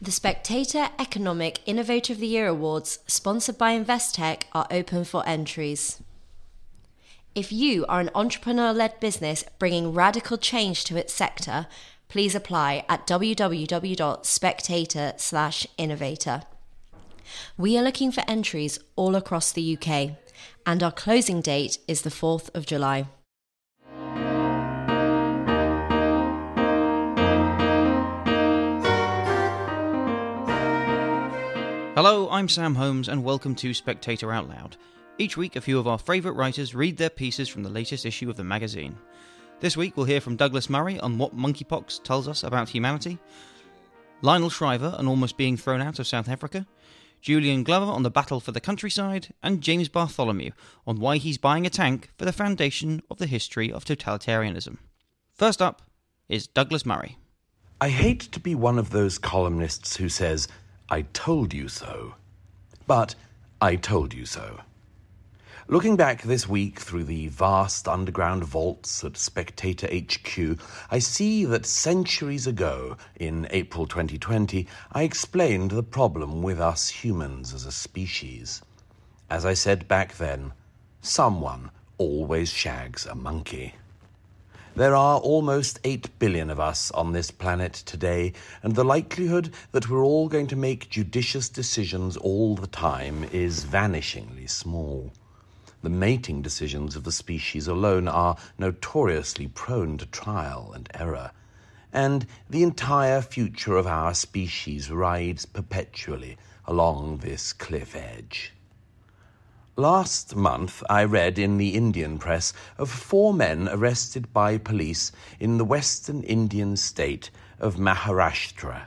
The Spectator Economic Innovator of the Year Awards, sponsored by Investec, are open for entries. If you are an entrepreneur-led business bringing radical change to its sector, please apply at www.spectator/innovator. We are looking for entries all across the UK, and our closing date is the 4th of July. Hello, I'm Sam Holmes and welcome to Spectator Out Loud. Each week a few of our favourite writers read their pieces from the latest issue of the magazine. This week we'll hear from Douglas Murray on what monkeypox tells us about humanity, Lionel Shriver on almost being thrown out of South Africa, Julian Glover on the battle for the countryside, and James Bartholomew on why he's buying a tank for the foundation of the history of totalitarianism. First up is Douglas Murray. I hate to be one of those columnists who says, "I told you so," but I told you so. Looking back this week through the vast underground vaults at Spectator HQ, I see that centuries ago, in April 2020, I explained the problem with us humans as a species. As I said back then, someone always shags a monkey. There are almost 8 billion of us on this planet today, and the likelihood that we're all going to make judicious decisions all the time is vanishingly small. The mating decisions of the species alone are notoriously prone to trial and error, and the entire future of our species rides perpetually along this cliff edge. Last month, I read in the Indian press of 4 men arrested by police in the western Indian state of Maharashtra.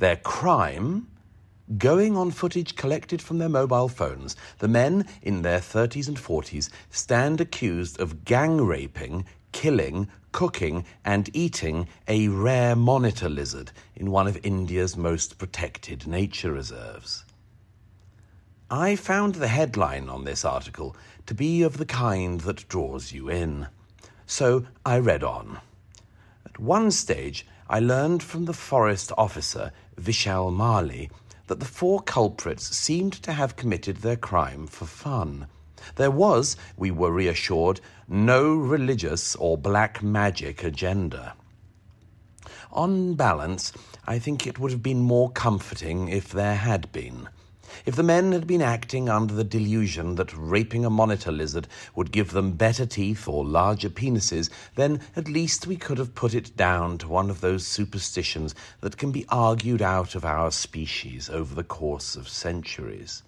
Their crime, going on footage collected from their mobile phones, the men in their 30s and 40s stand accused of gang raping, killing, cooking, and eating a rare monitor lizard in one of India's most protected nature reserves. I found the headline on this article to be of the kind that draws you in, so I read on. At one stage, I learned from the forest officer, Vishal Mali, that the 4 culprits seemed to have committed their crime for fun. There was, we were reassured, no religious or black magic agenda. On balance, I think it would have been more comforting if there had been. If the men had been acting under the delusion that raping a monitor lizard would give them better teeth or larger penises, then at least we could have put it down to one of those superstitions that can be argued out of our species over the course of centuries.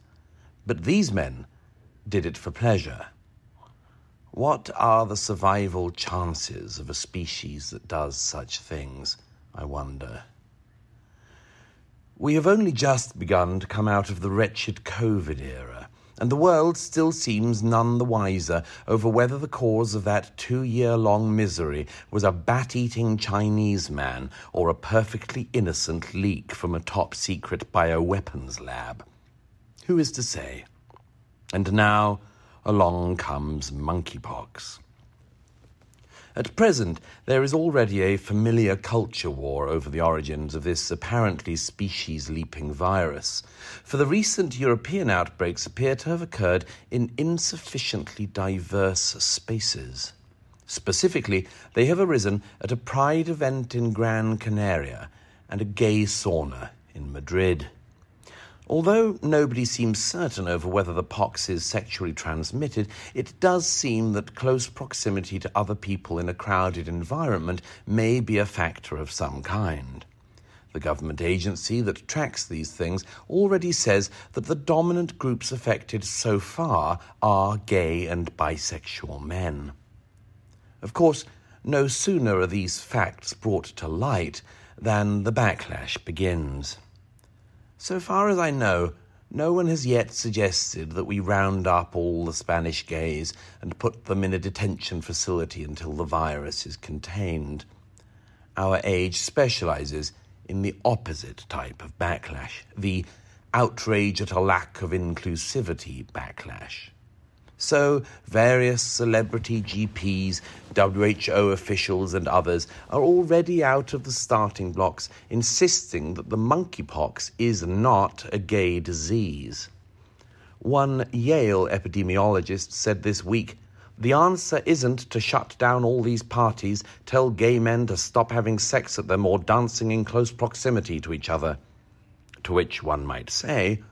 But these men did it for pleasure. What are the survival chances of a species that does such things, I wonder? We have only just begun to come out of the wretched COVID era, and the world still seems none the wiser over whether the cause of that 2-year-long misery was a bat-eating Chinese man or a perfectly innocent leak from a top-secret bioweapons lab. Who is to say? And now along comes monkeypox. At present, there is already a familiar culture war over the origins of this apparently species-leaping virus, for the recent European outbreaks appear to have occurred in insufficiently diverse spaces. Specifically, they have arisen at a pride event in Gran Canaria and a gay sauna in Madrid. Although nobody seems certain over whether the pox is sexually transmitted, it does seem that close proximity to other people in a crowded environment may be a factor of some kind. The government agency that tracks these things already says that the dominant groups affected so far are gay and bisexual men. Of course, no sooner are these facts brought to light than the backlash begins. So far as I know, no one has yet suggested that we round up all the Spanish gays and put them in a detention facility until the virus is contained. Our age specialises in the opposite type of backlash, the outrage at a lack of inclusivity backlash. So various celebrity GPs, WHO officials and others are already out of the starting blocks, insisting that the monkeypox is not a gay disease. One Yale epidemiologist said this week, "The answer isn't to shut down all these parties, tell gay men to stop having sex at them or dancing in close proximity to each other." To which one might say,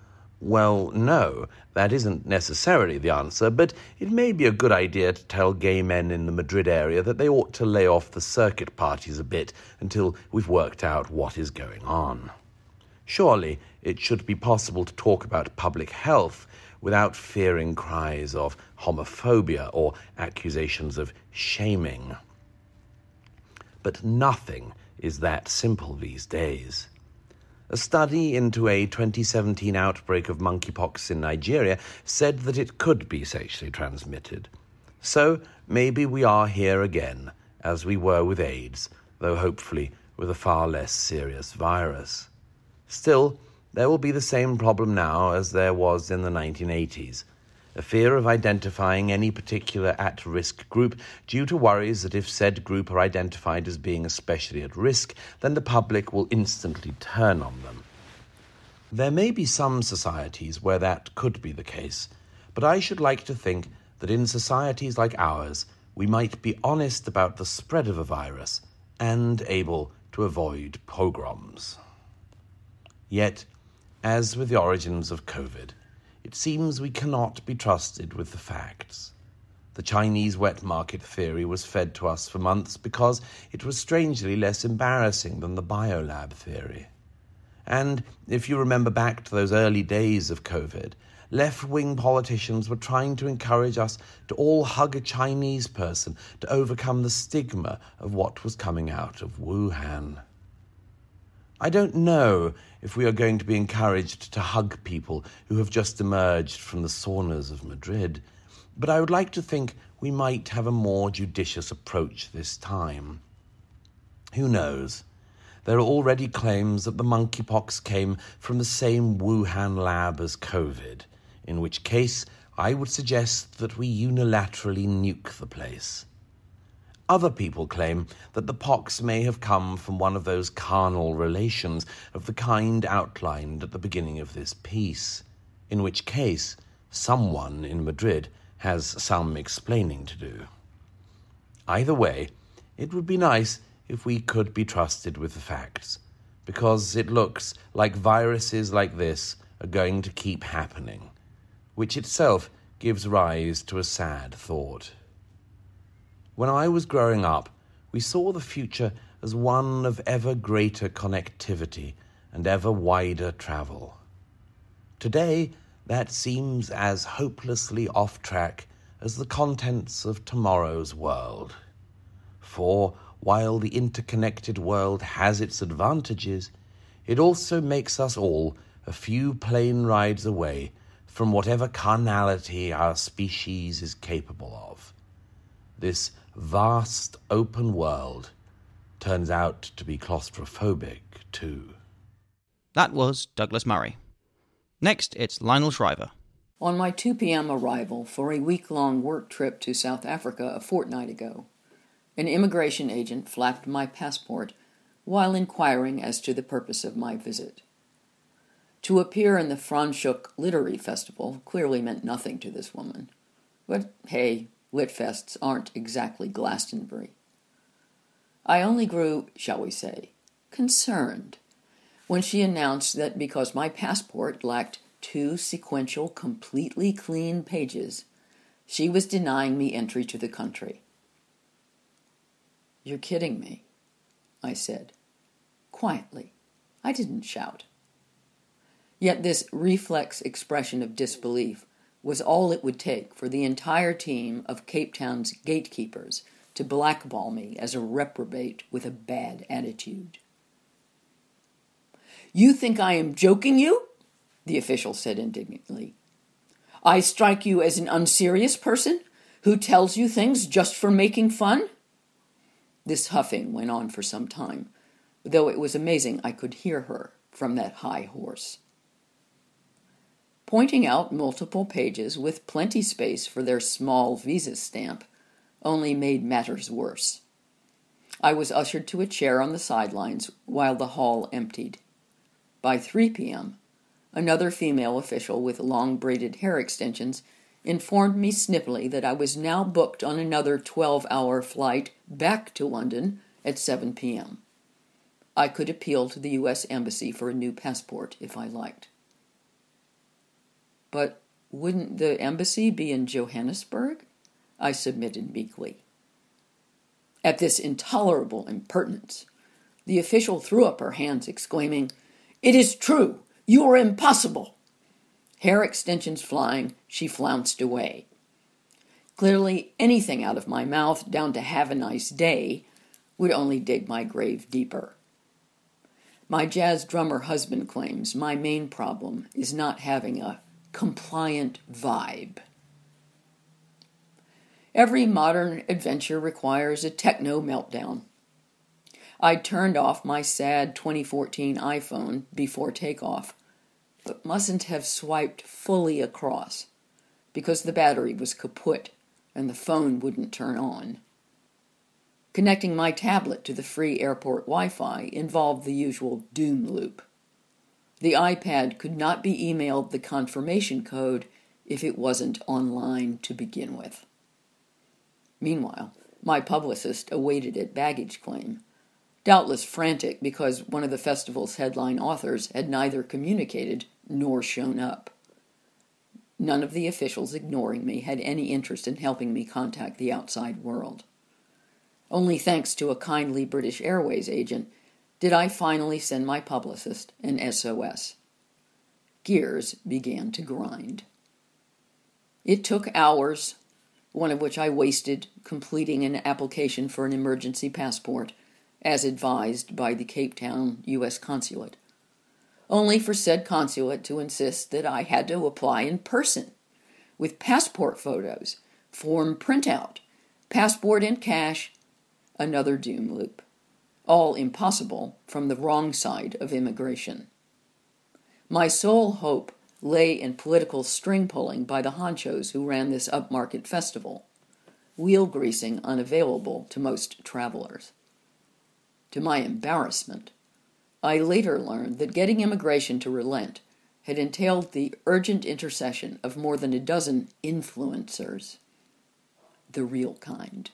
well, no, that isn't necessarily the answer, but it may be a good idea to tell gay men in the Madrid area that they ought to lay off the circuit parties a bit until we've worked out what is going on. Surely it should be possible to talk about public health without fearing cries of homophobia or accusations of shaming. But nothing is that simple these days. A study into a 2017 outbreak of monkeypox in Nigeria said that it could be sexually transmitted. So maybe we are here again, as we were with AIDS, though hopefully with a far less serious virus. Still, there will be the same problem now as there was in the 1980s, a fear of identifying any particular at-risk group due to worries that if said group are identified as being especially at risk, then the public will instantly turn on them. There may be some societies where that could be the case, but I should like to think that in societies like ours, we might be honest about the spread of a virus and able to avoid pogroms. Yet, as with the origins of COVID, it seems we cannot be trusted with the facts. The Chinese wet market theory was fed to us for months because it was strangely less embarrassing than the biolab theory. And if you remember back to those early days of COVID, left-wing politicians were trying to encourage us to all hug a Chinese person to overcome the stigma of what was coming out of Wuhan. I don't know if we are going to be encouraged to hug people who have just emerged from the saunas of Madrid, but I would like to think we might have a more judicious approach this time. Who knows? There are already claims that the monkeypox came from the same Wuhan lab as COVID, in which case I would suggest that we unilaterally nuke the place. Other people claim that the pox may have come from one of those carnal relations of the kind outlined at the beginning of this piece, in which case someone in Madrid has some explaining to do. Either way, it would be nice if we could be trusted with the facts, because it looks like viruses like this are going to keep happening, which itself gives rise to a sad thought. When I was growing up, we saw the future as one of ever greater connectivity and ever wider travel. Today, that seems as hopelessly off track as the contents of tomorrow's world. For while the interconnected world has its advantages, it also makes us all a few plane rides away from whatever carnality our species is capable of. This vast open world turns out to be claustrophobic too. That was Douglas Murray. Next, it's Lionel Shriver. On my 2 p.m. arrival for a week-long work trip to South Africa a fortnight ago, an immigration agent flapped my passport while inquiring as to the purpose of my visit. To appear in the Franschhoek Literary Festival clearly meant nothing to this woman. But hey, Litfests aren't exactly Glastonbury. I only grew, shall we say, concerned when she announced that because my passport lacked 2 sequential, completely clean pages, she was denying me entry to the country. "You're kidding me," I said, quietly. I didn't shout. Yet this reflex expression of disbelief was all it would take for the entire team of Cape Town's gatekeepers to blackball me as a reprobate with a bad attitude. "You think I am joking you?" the official said indignantly. "I strike you as an unserious person who tells you things just for making fun?" This huffing went on for some time, though it was amazing I could hear her from that high horse. pointing out multiple pages with plenty space for their small visa stamp, only made matters worse. I was ushered to a chair on the sidelines while the hall emptied. By 3 p.m., another female official with long braided hair extensions informed me snippily that I was now booked on another 12-hour flight back to London at 7 p.m. I could appeal to the U.S. Embassy for a new passport if I liked. But wouldn't the embassy be in Johannesburg? I submitted meekly. At this intolerable impertinence, the official threw up her hands, exclaiming, "It is true! You are impossible!" Hair extensions flying, she flounced away. Clearly, anything out of my mouth, down to "have a nice day," would only dig my grave deeper. My jazz drummer husband claims my main problem is not having a compliant vibe. Every modern adventure requires a techno meltdown. I turned off my sad 2014 iPhone before takeoff, but mustn't have swiped fully across, because the battery was kaput and the phone wouldn't turn on. Connecting my tablet to the free airport Wi-Fi involved the usual doom loop. The iPad could not be emailed the confirmation code if it wasn't online to begin with. Meanwhile, my publicist awaited at baggage claim, doubtless frantic because one of the festival's headline authors had neither communicated nor shown up. None of the officials ignoring me had any interest in helping me contact the outside world. Only thanks to a kindly British Airways agent did I finally send my publicist an SOS. Gears began to grind. It took hours, one of which I wasted completing an application for an emergency passport, as advised by the Cape Town U.S. Consulate, only for said consulate to insist that I had to apply in person, with passport photos, form printout, passport in cash, another doom loop, all impossible from the wrong side of immigration. My sole hope lay in political string-pulling by the honchos who ran this upmarket festival, wheel-greasing unavailable to most travelers. To my embarrassment, I later learned that getting immigration to relent had entailed the urgent intercession of more than a dozen influencers, the real kind.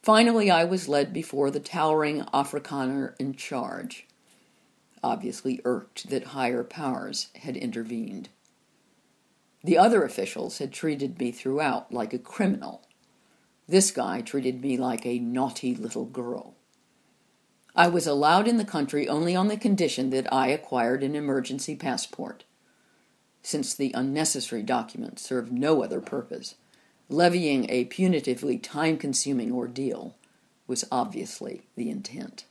Finally, I was led before the towering Afrikaner in charge, obviously irked that higher powers had intervened. The other officials had treated me throughout like a criminal. This guy treated me like a naughty little girl. I was allowed in the country only on the condition that I acquired an emergency passport, since the unnecessary document served no other purpose. Levying a punitively time-consuming ordeal was obviously the intent.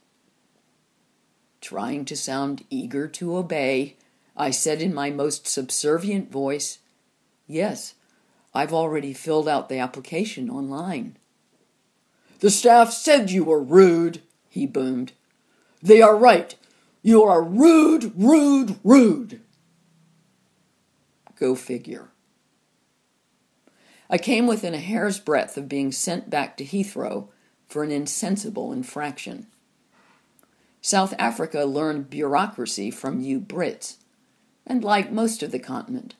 Trying to sound eager to obey, I said in my most subservient voice, "Yes, I've already filled out the application online." "The staff said you were rude," he boomed. "They are right. You are rude, rude, rude." Go figure. I came within a hair's breadth of being sent back to Heathrow for an insensible infraction. South Africa learned bureaucracy from you Brits, and like most of the continent,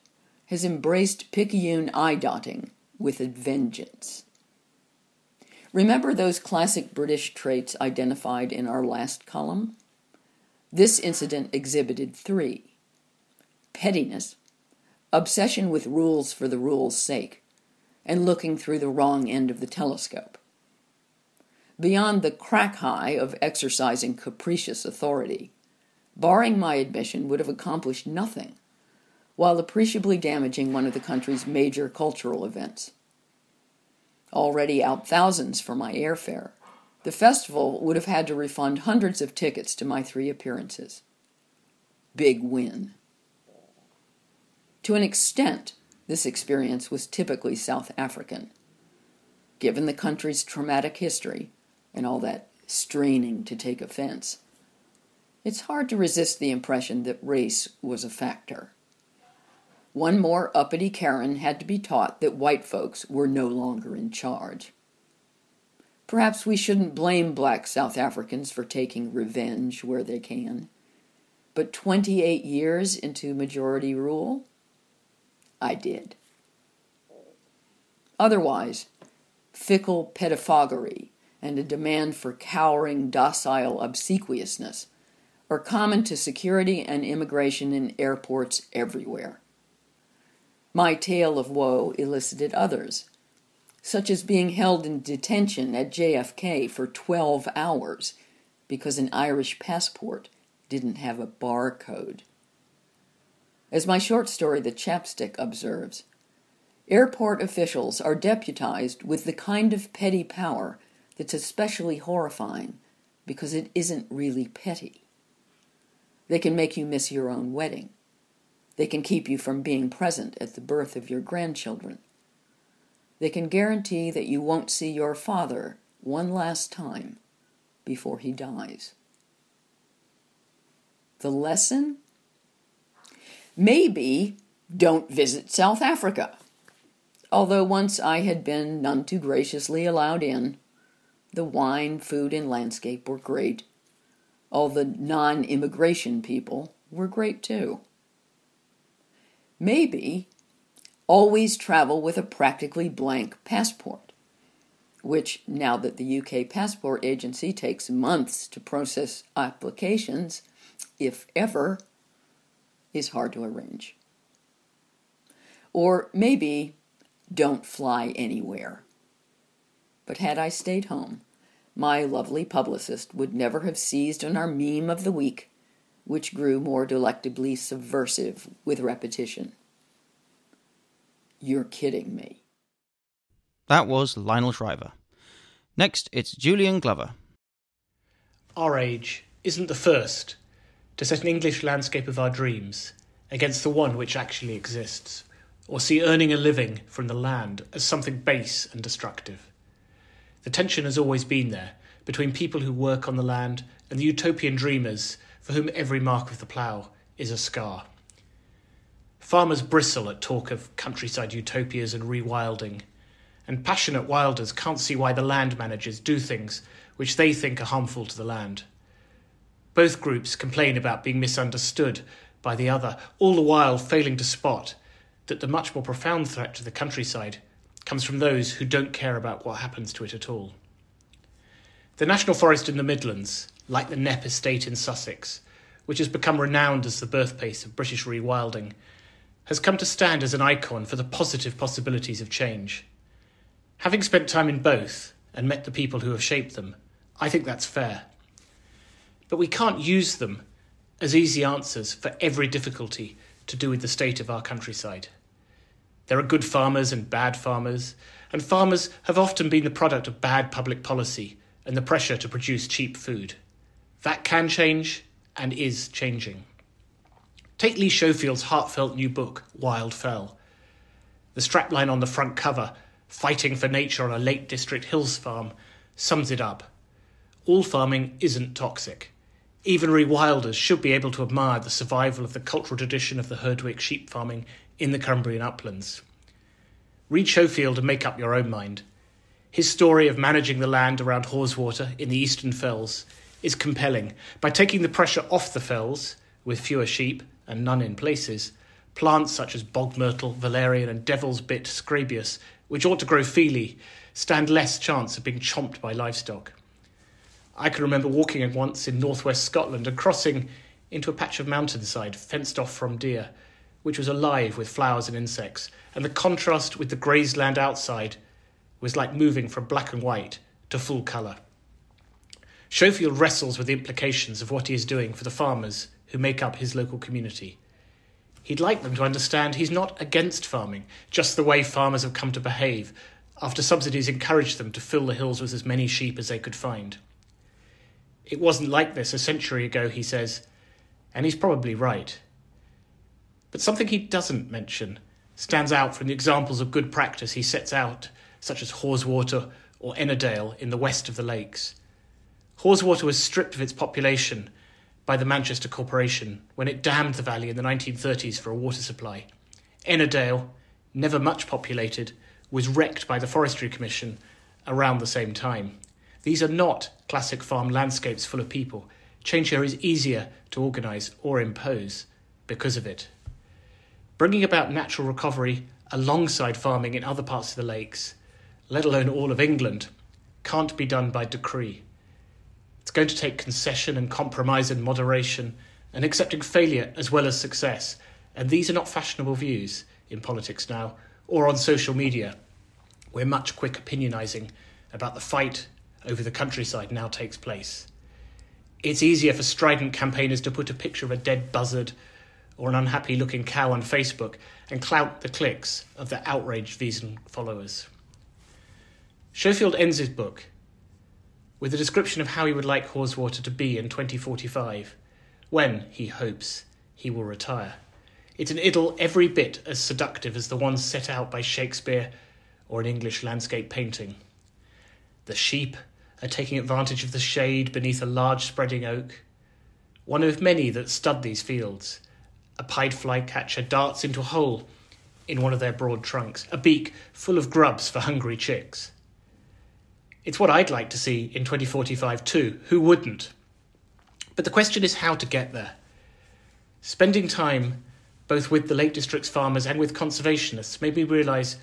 has embraced Picayune eye-dotting with a vengeance. Remember those classic British traits identified in our last column? This incident exhibited three: pettiness, obsession with rules for the rule's sake, and looking through the wrong end of the telescope. Beyond the crack high of exercising capricious authority, barring my admission would have accomplished nothing, while appreciably damaging one of the country's major cultural events. Already out thousands for my airfare, the festival would have had to refund hundreds of tickets to my three appearances. Big win. To an extent, this experience was typically South African, given the country's traumatic history and all that straining to take offense. It's hard to resist the impression that race was a factor. one more uppity Karen had to be taught that white folks were no longer in charge. Perhaps we shouldn't blame black South Africans for taking revenge where they can. But 28 years into majority rule, I did. Otherwise, fickle pedophagory and a demand for cowering, docile obsequiousness are common to security and immigration in airports everywhere. My tale of woe elicited others, such as being held in detention at JFK for 12 hours because an Irish passport didn't have a barcode. As my short story, The Chapstick, observes, airport officials are deputized with the kind of petty power that's especially horrifying because it isn't really petty. They can make you miss your own wedding. They can keep you from being present at the birth of your grandchildren. They can guarantee that you won't see your father one last time before he dies. The lesson? Maybe don't visit South Africa. Although once I had been none too graciously allowed in, the wine, food, and landscape were great. All the non-immigration people were great too. Maybe always travel with a practically blank passport, which, now that the UK Passport Agency takes months to process applications, if ever, is hard to arrange. Or maybe don't fly anywhere. But had I stayed home, my lovely publicist would never have seized on our meme of the week, which grew more delectably subversive with repetition. You're kidding me. That was Lionel Shriver. Next, it's Julian Glover. Our age isn't the first to set an English landscape of our dreams against the one which actually exists, or see earning a living from the land as something base and destructive. The tension has always been there between people who work on the land and the utopian dreamers for whom every mark of the plough is a scar. Farmers bristle at talk of countryside utopias and rewilding, and passionate wilders can't see why the land managers do things which they think are harmful to the land. Both groups complain about being misunderstood by the other, all the while failing to spot that the much more profound threat to the countryside comes from those who don't care about what happens to it at all. The National Forest in the Midlands, like the Knepp estate in Sussex, which has become renowned as the birthplace of British rewilding, has come to stand as an icon for the positive possibilities of change. Having spent time in both and met the people who have shaped them, I think that's fair. But we can't use them as easy answers for every difficulty to do with the state of our countryside. There are good farmers and bad farmers, and farmers have often been the product of bad public policy and the pressure to produce cheap food. That can change and is changing. Take Lee Schofield's heartfelt new book, Wild Fell. The strapline on the front cover, "Fighting for Nature on a Lake District Hills Farm," sums it up. All farming isn't toxic. Even rewilders should be able to admire the survival of the cultural tradition of the Herdwick sheep farming in the Cumbrian uplands. Read Schofield and make up your own mind. His story of managing the land around Haweswater in the Eastern Fells is compelling. By taking the pressure off the fells, with fewer sheep and none in places, plants such as bog myrtle, valerian and devil's bit scrabeus, which ought to grow feely, stand less chance of being chomped by livestock. I can remember walking once in northwest Scotland and crossing into a patch of mountainside fenced off from deer, which was alive with flowers and insects, and the contrast with the grazed land outside was like moving from black and white to full colour. Schofield wrestles with the implications of what he is doing for the farmers who make up his local community. He'd like them to understand he's not against farming, just the way farmers have come to behave after subsidies encouraged them to fill the hills with as many sheep as they could find. It wasn't like this a century ago, he says, and he's probably right. But something he doesn't mention stands out from the examples of good practice he sets out, such as Haweswater or Ennerdale in the west of the lakes. Haweswater was stripped of its population by the Manchester Corporation when it dammed the valley in the 1930s for a water supply. Ennerdale, never much populated, was wrecked by the Forestry Commission around the same time. These are not classic farm landscapes full of people. Change here is easier to organise or impose because of it. Bringing about natural recovery alongside farming in other parts of the lakes, let alone all of England, can't be done by decree. It's going to take concession and compromise and moderation and accepting failure as well as success. And these are not fashionable views in politics now or on social media, where much quick opinionising about the fight over the countryside now takes place. It's easier for strident campaigners to put a picture of a dead buzzard or an unhappy-looking cow on Facebook and clout the clicks of their outraged Wiesen followers. Schofield ends his book with a description of how he would like Haweswater to be in 2045, when, he hopes, he will retire. It's an idyll every bit as seductive as the one set out by Shakespeare or an English landscape painting. The sheep are taking advantage of the shade beneath a large spreading oak, one of many that stud these fields. A pied flycatcher darts into a hole in one of their broad trunks, a beak full of grubs for hungry chicks. It's what I'd like to see in 2045 too, who wouldn't? But the question is how to get there. Spending time both with the Lake District's farmers and with conservationists made me realise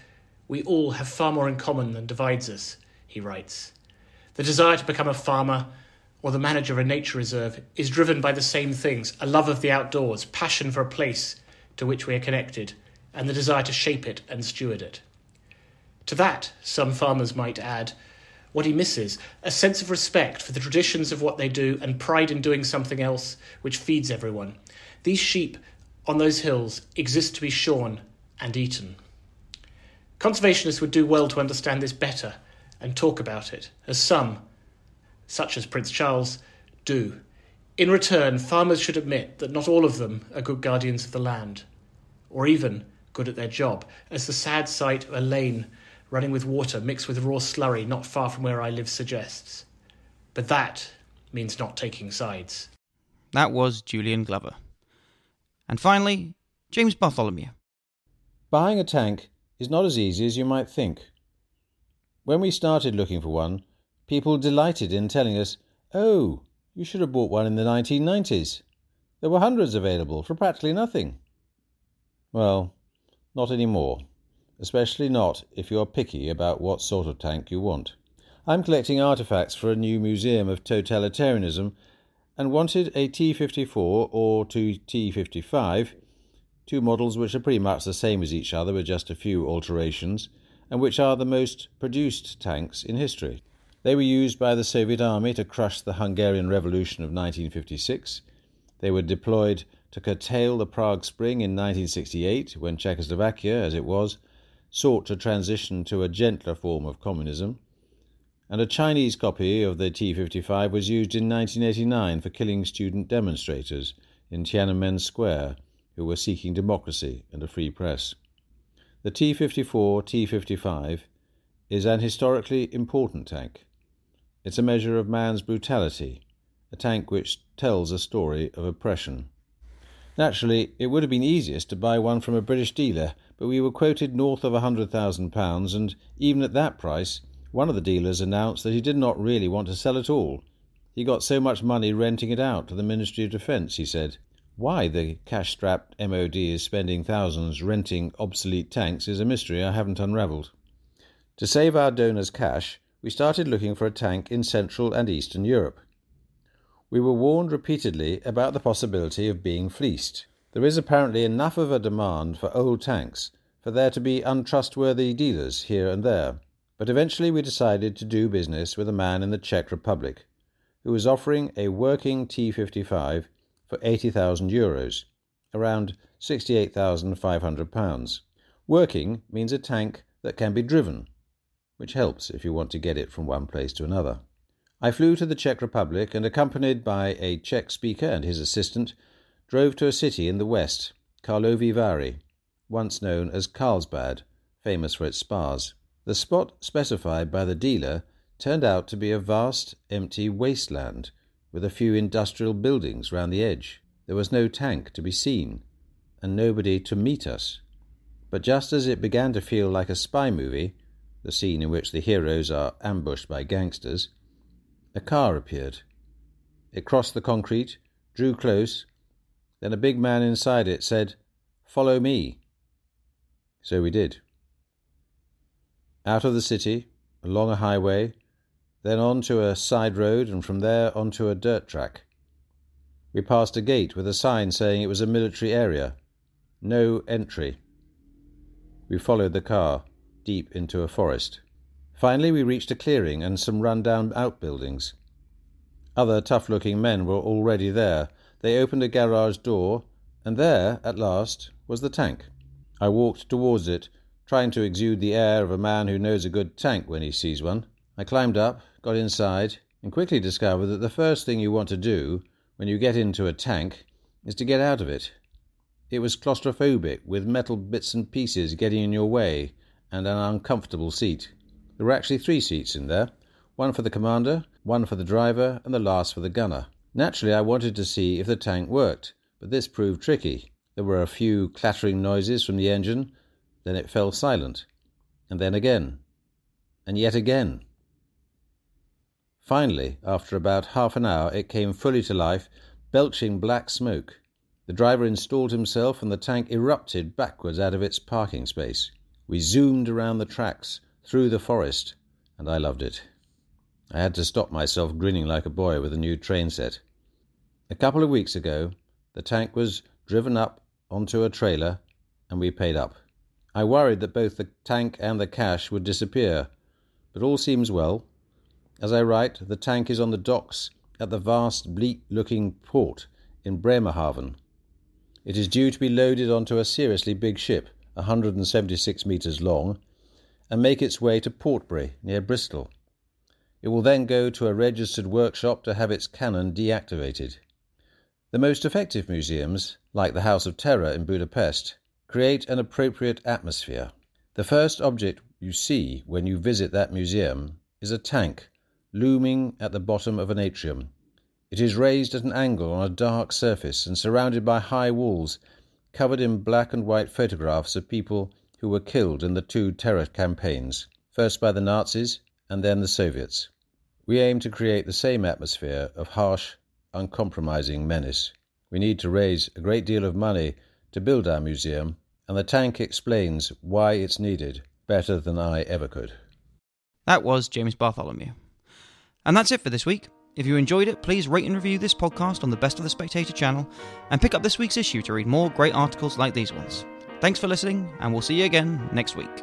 we all have far more in common than divides us, he writes. The desire to become a farmer or the manager of a nature reserve is driven by the same things, a love of the outdoors, passion for a place to which we are connected, and the desire to shape it and steward it. To that, some farmers might add, what he misses, a sense of respect for the traditions of what they do and pride in doing something else which feeds everyone. These sheep on those hills exist to be shorn and eaten. Conservationists would do well to understand this better and talk about it, as some, such as Prince Charles, do. In return, farmers should admit that not all of them are good guardians of the land, or even good at their job, as the sad sight of a lane running with water mixed with raw slurry not far from where I live suggests. But that means not taking sides. That was Julian Glover. And finally, James Bartholomew. Buying a tank is not as easy as you might think. When we started looking for one, people delighted in telling us, oh, you should have bought one in the 1990s. There were hundreds available for practically nothing. Well, not anymore, especially not if you're picky about what sort of tank you want. I'm collecting artefacts for a new museum of totalitarianism and wanted a T-54 or T-55, two models which are pretty much the same as each other with just a few alterations, and which are the most produced tanks in history. They were used by the Soviet army to crush the Hungarian Revolution of 1956. They were deployed to curtail the Prague Spring in 1968, when Czechoslovakia, as it was, sought to transition to a gentler form of communism. And a Chinese copy of the T-55 was used in 1989 for killing student demonstrators in Tiananmen Square who were seeking democracy and a free press. The T-54, T-55 is an historically important tank. It's a measure of man's brutality, a tank which tells a story of oppression. Naturally, it would have been easiest to buy one from a British dealer, but we were quoted north of £100,000, and even at that price, one of the dealers announced that he did not really want to sell at all. He got so much money renting it out to the Ministry of Defence, he said. Why the cash-strapped MOD is spending thousands renting obsolete tanks is a mystery I haven't unravelled. To save our donors cash, we started looking for a tank in Central and Eastern Europe. We were warned repeatedly about the possibility of being fleeced. There is apparently enough of a demand for old tanks for there to be untrustworthy dealers here and there, but eventually we decided to do business with a man in the Czech Republic who was offering a working T-55 for €80,000, around £68,500. Working means a tank that can be driven, which helps if you want to get it from one place to another. I flew to the Czech Republic and, accompanied by a Czech speaker and his assistant, drove to a city in the west, Karlovy Vary, once known as Carlsbad, famous for its spas. The spot specified by the dealer turned out to be a vast, empty wasteland with a few industrial buildings round the edge. There was no tank to be seen, and nobody to meet us. But just as it began to feel like a spy movie, the scene in which the heroes are ambushed by gangsters, a car appeared. It crossed the concrete, drew close, then a big man inside it said, "Follow me." So we did. Out of the city, along a highway, then on to a side road, and from there onto a dirt track. We passed a gate with a sign saying it was a military area. No entry. We followed the car deep into a forest. Finally we reached a clearing and some run-down outbuildings. Other tough-looking men were already there. They opened a garage door, and there, at last, was the tank. I walked towards it, trying to exude the air of a man who knows a good tank when he sees one. I climbed up, got inside, and quickly discovered that the first thing you want to do when you get into a tank is to get out of it. It was claustrophobic, with metal bits and pieces getting in your way, and an uncomfortable seat. There were actually 3 seats in there, one for the commander, one for the driver, and the last for the gunner. Naturally, I wanted to see if the tank worked, but this proved tricky. There were a few clattering noises from the engine, then it fell silent, and then again, and yet again. Finally, after about half an hour, it came fully to life, belching black smoke. The driver installed himself, and the tank erupted backwards out of its parking space. We zoomed around the tracks, through the forest, and I loved it. I had to stop myself grinning like a boy with a new train set. A couple of weeks ago, the tank was driven up onto a trailer, and we paid up. I worried that both the tank and the cash would disappear, but all seems well. As I write, the tank is on the docks at the vast, bleak-looking port in Bremerhaven. It is due to be loaded onto a seriously big ship, 176 metres long, and make its way to Portbury, near Bristol. It will then go to a registered workshop to have its cannon deactivated. The most effective museums, like the House of Terror in Budapest, create an appropriate atmosphere. The first object you see when you visit that museum is a tank looming at the bottom of an atrium. It is raised at an angle on a dark surface and surrounded by high walls covered in black and white photographs of people who were killed in the 2 terror campaigns, first by the Nazis and then the Soviets. We aim to create the same atmosphere of harsh, uncompromising menace. We need to raise a great deal of money to build our museum, and the tank explains why it's needed better than I ever could. That was James Bartholomew. And that's it for this week. If you enjoyed it, please rate and review this podcast on the Best of the Spectator channel, and pick up this week's issue to read more great articles like these ones. Thanks for listening, and we'll see you again next week.